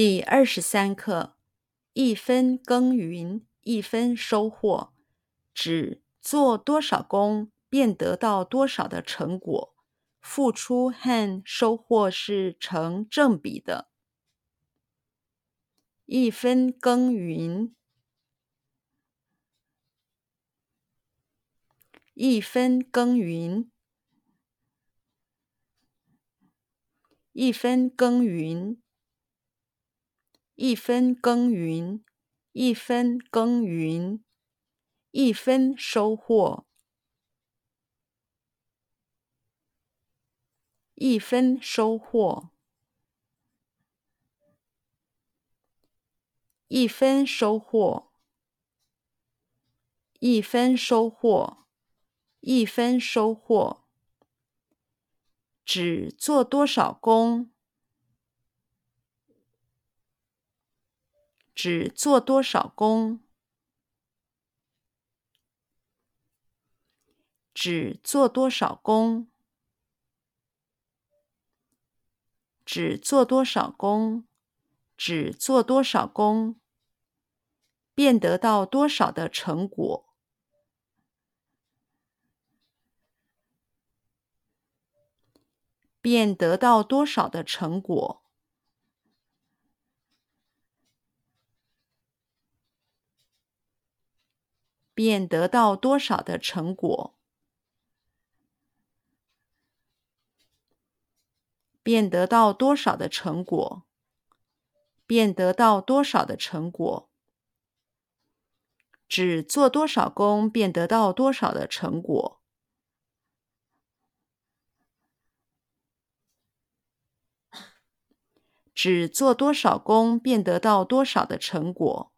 第23课，一分耕耘，一分收获，指做多少工，便得到多少的成果，付出和收获是成正比的。一分耕耘，一分耕耘，一分耕耘，一分耕耘，一分耕耘，一分收获，一分收获，一分收获，一分收获，一分收获，指做多少工，指做多少工，指做多少工，只做多少工，只做多少工，便得到多少的成果，便得到多少的成果，便得到多少的成果，便得到多少的成果，便得到多少的成果，只做多少工，便得到多少的成果，只做多少工，便得到多少的成果，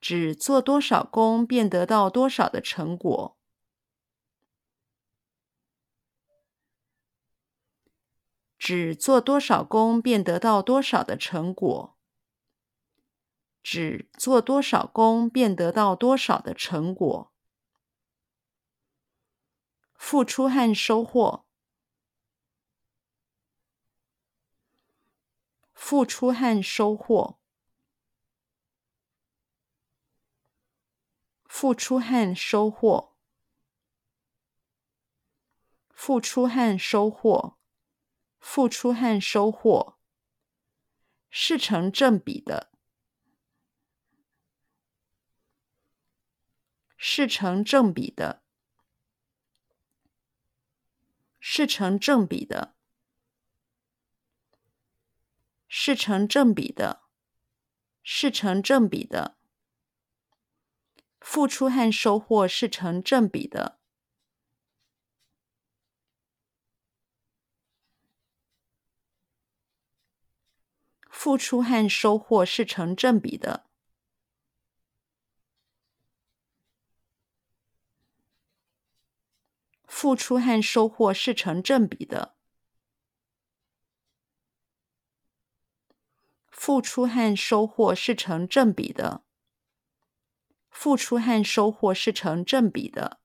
只做多少工，便得到多少的成果，只做多少工，便得到多少的成果，只做多少工，便得到多少的成果，付出和收获，付出和收获，付出和收获，付出和收获，付出和收获，是成正比的，是成正比的，是成正比的，是成正比的，是成正比的，付出和收获是成正比的，付出和收获是成正比的，付出和收获是成正比的，付出和收获是成正比的，付出和收获是成正比的。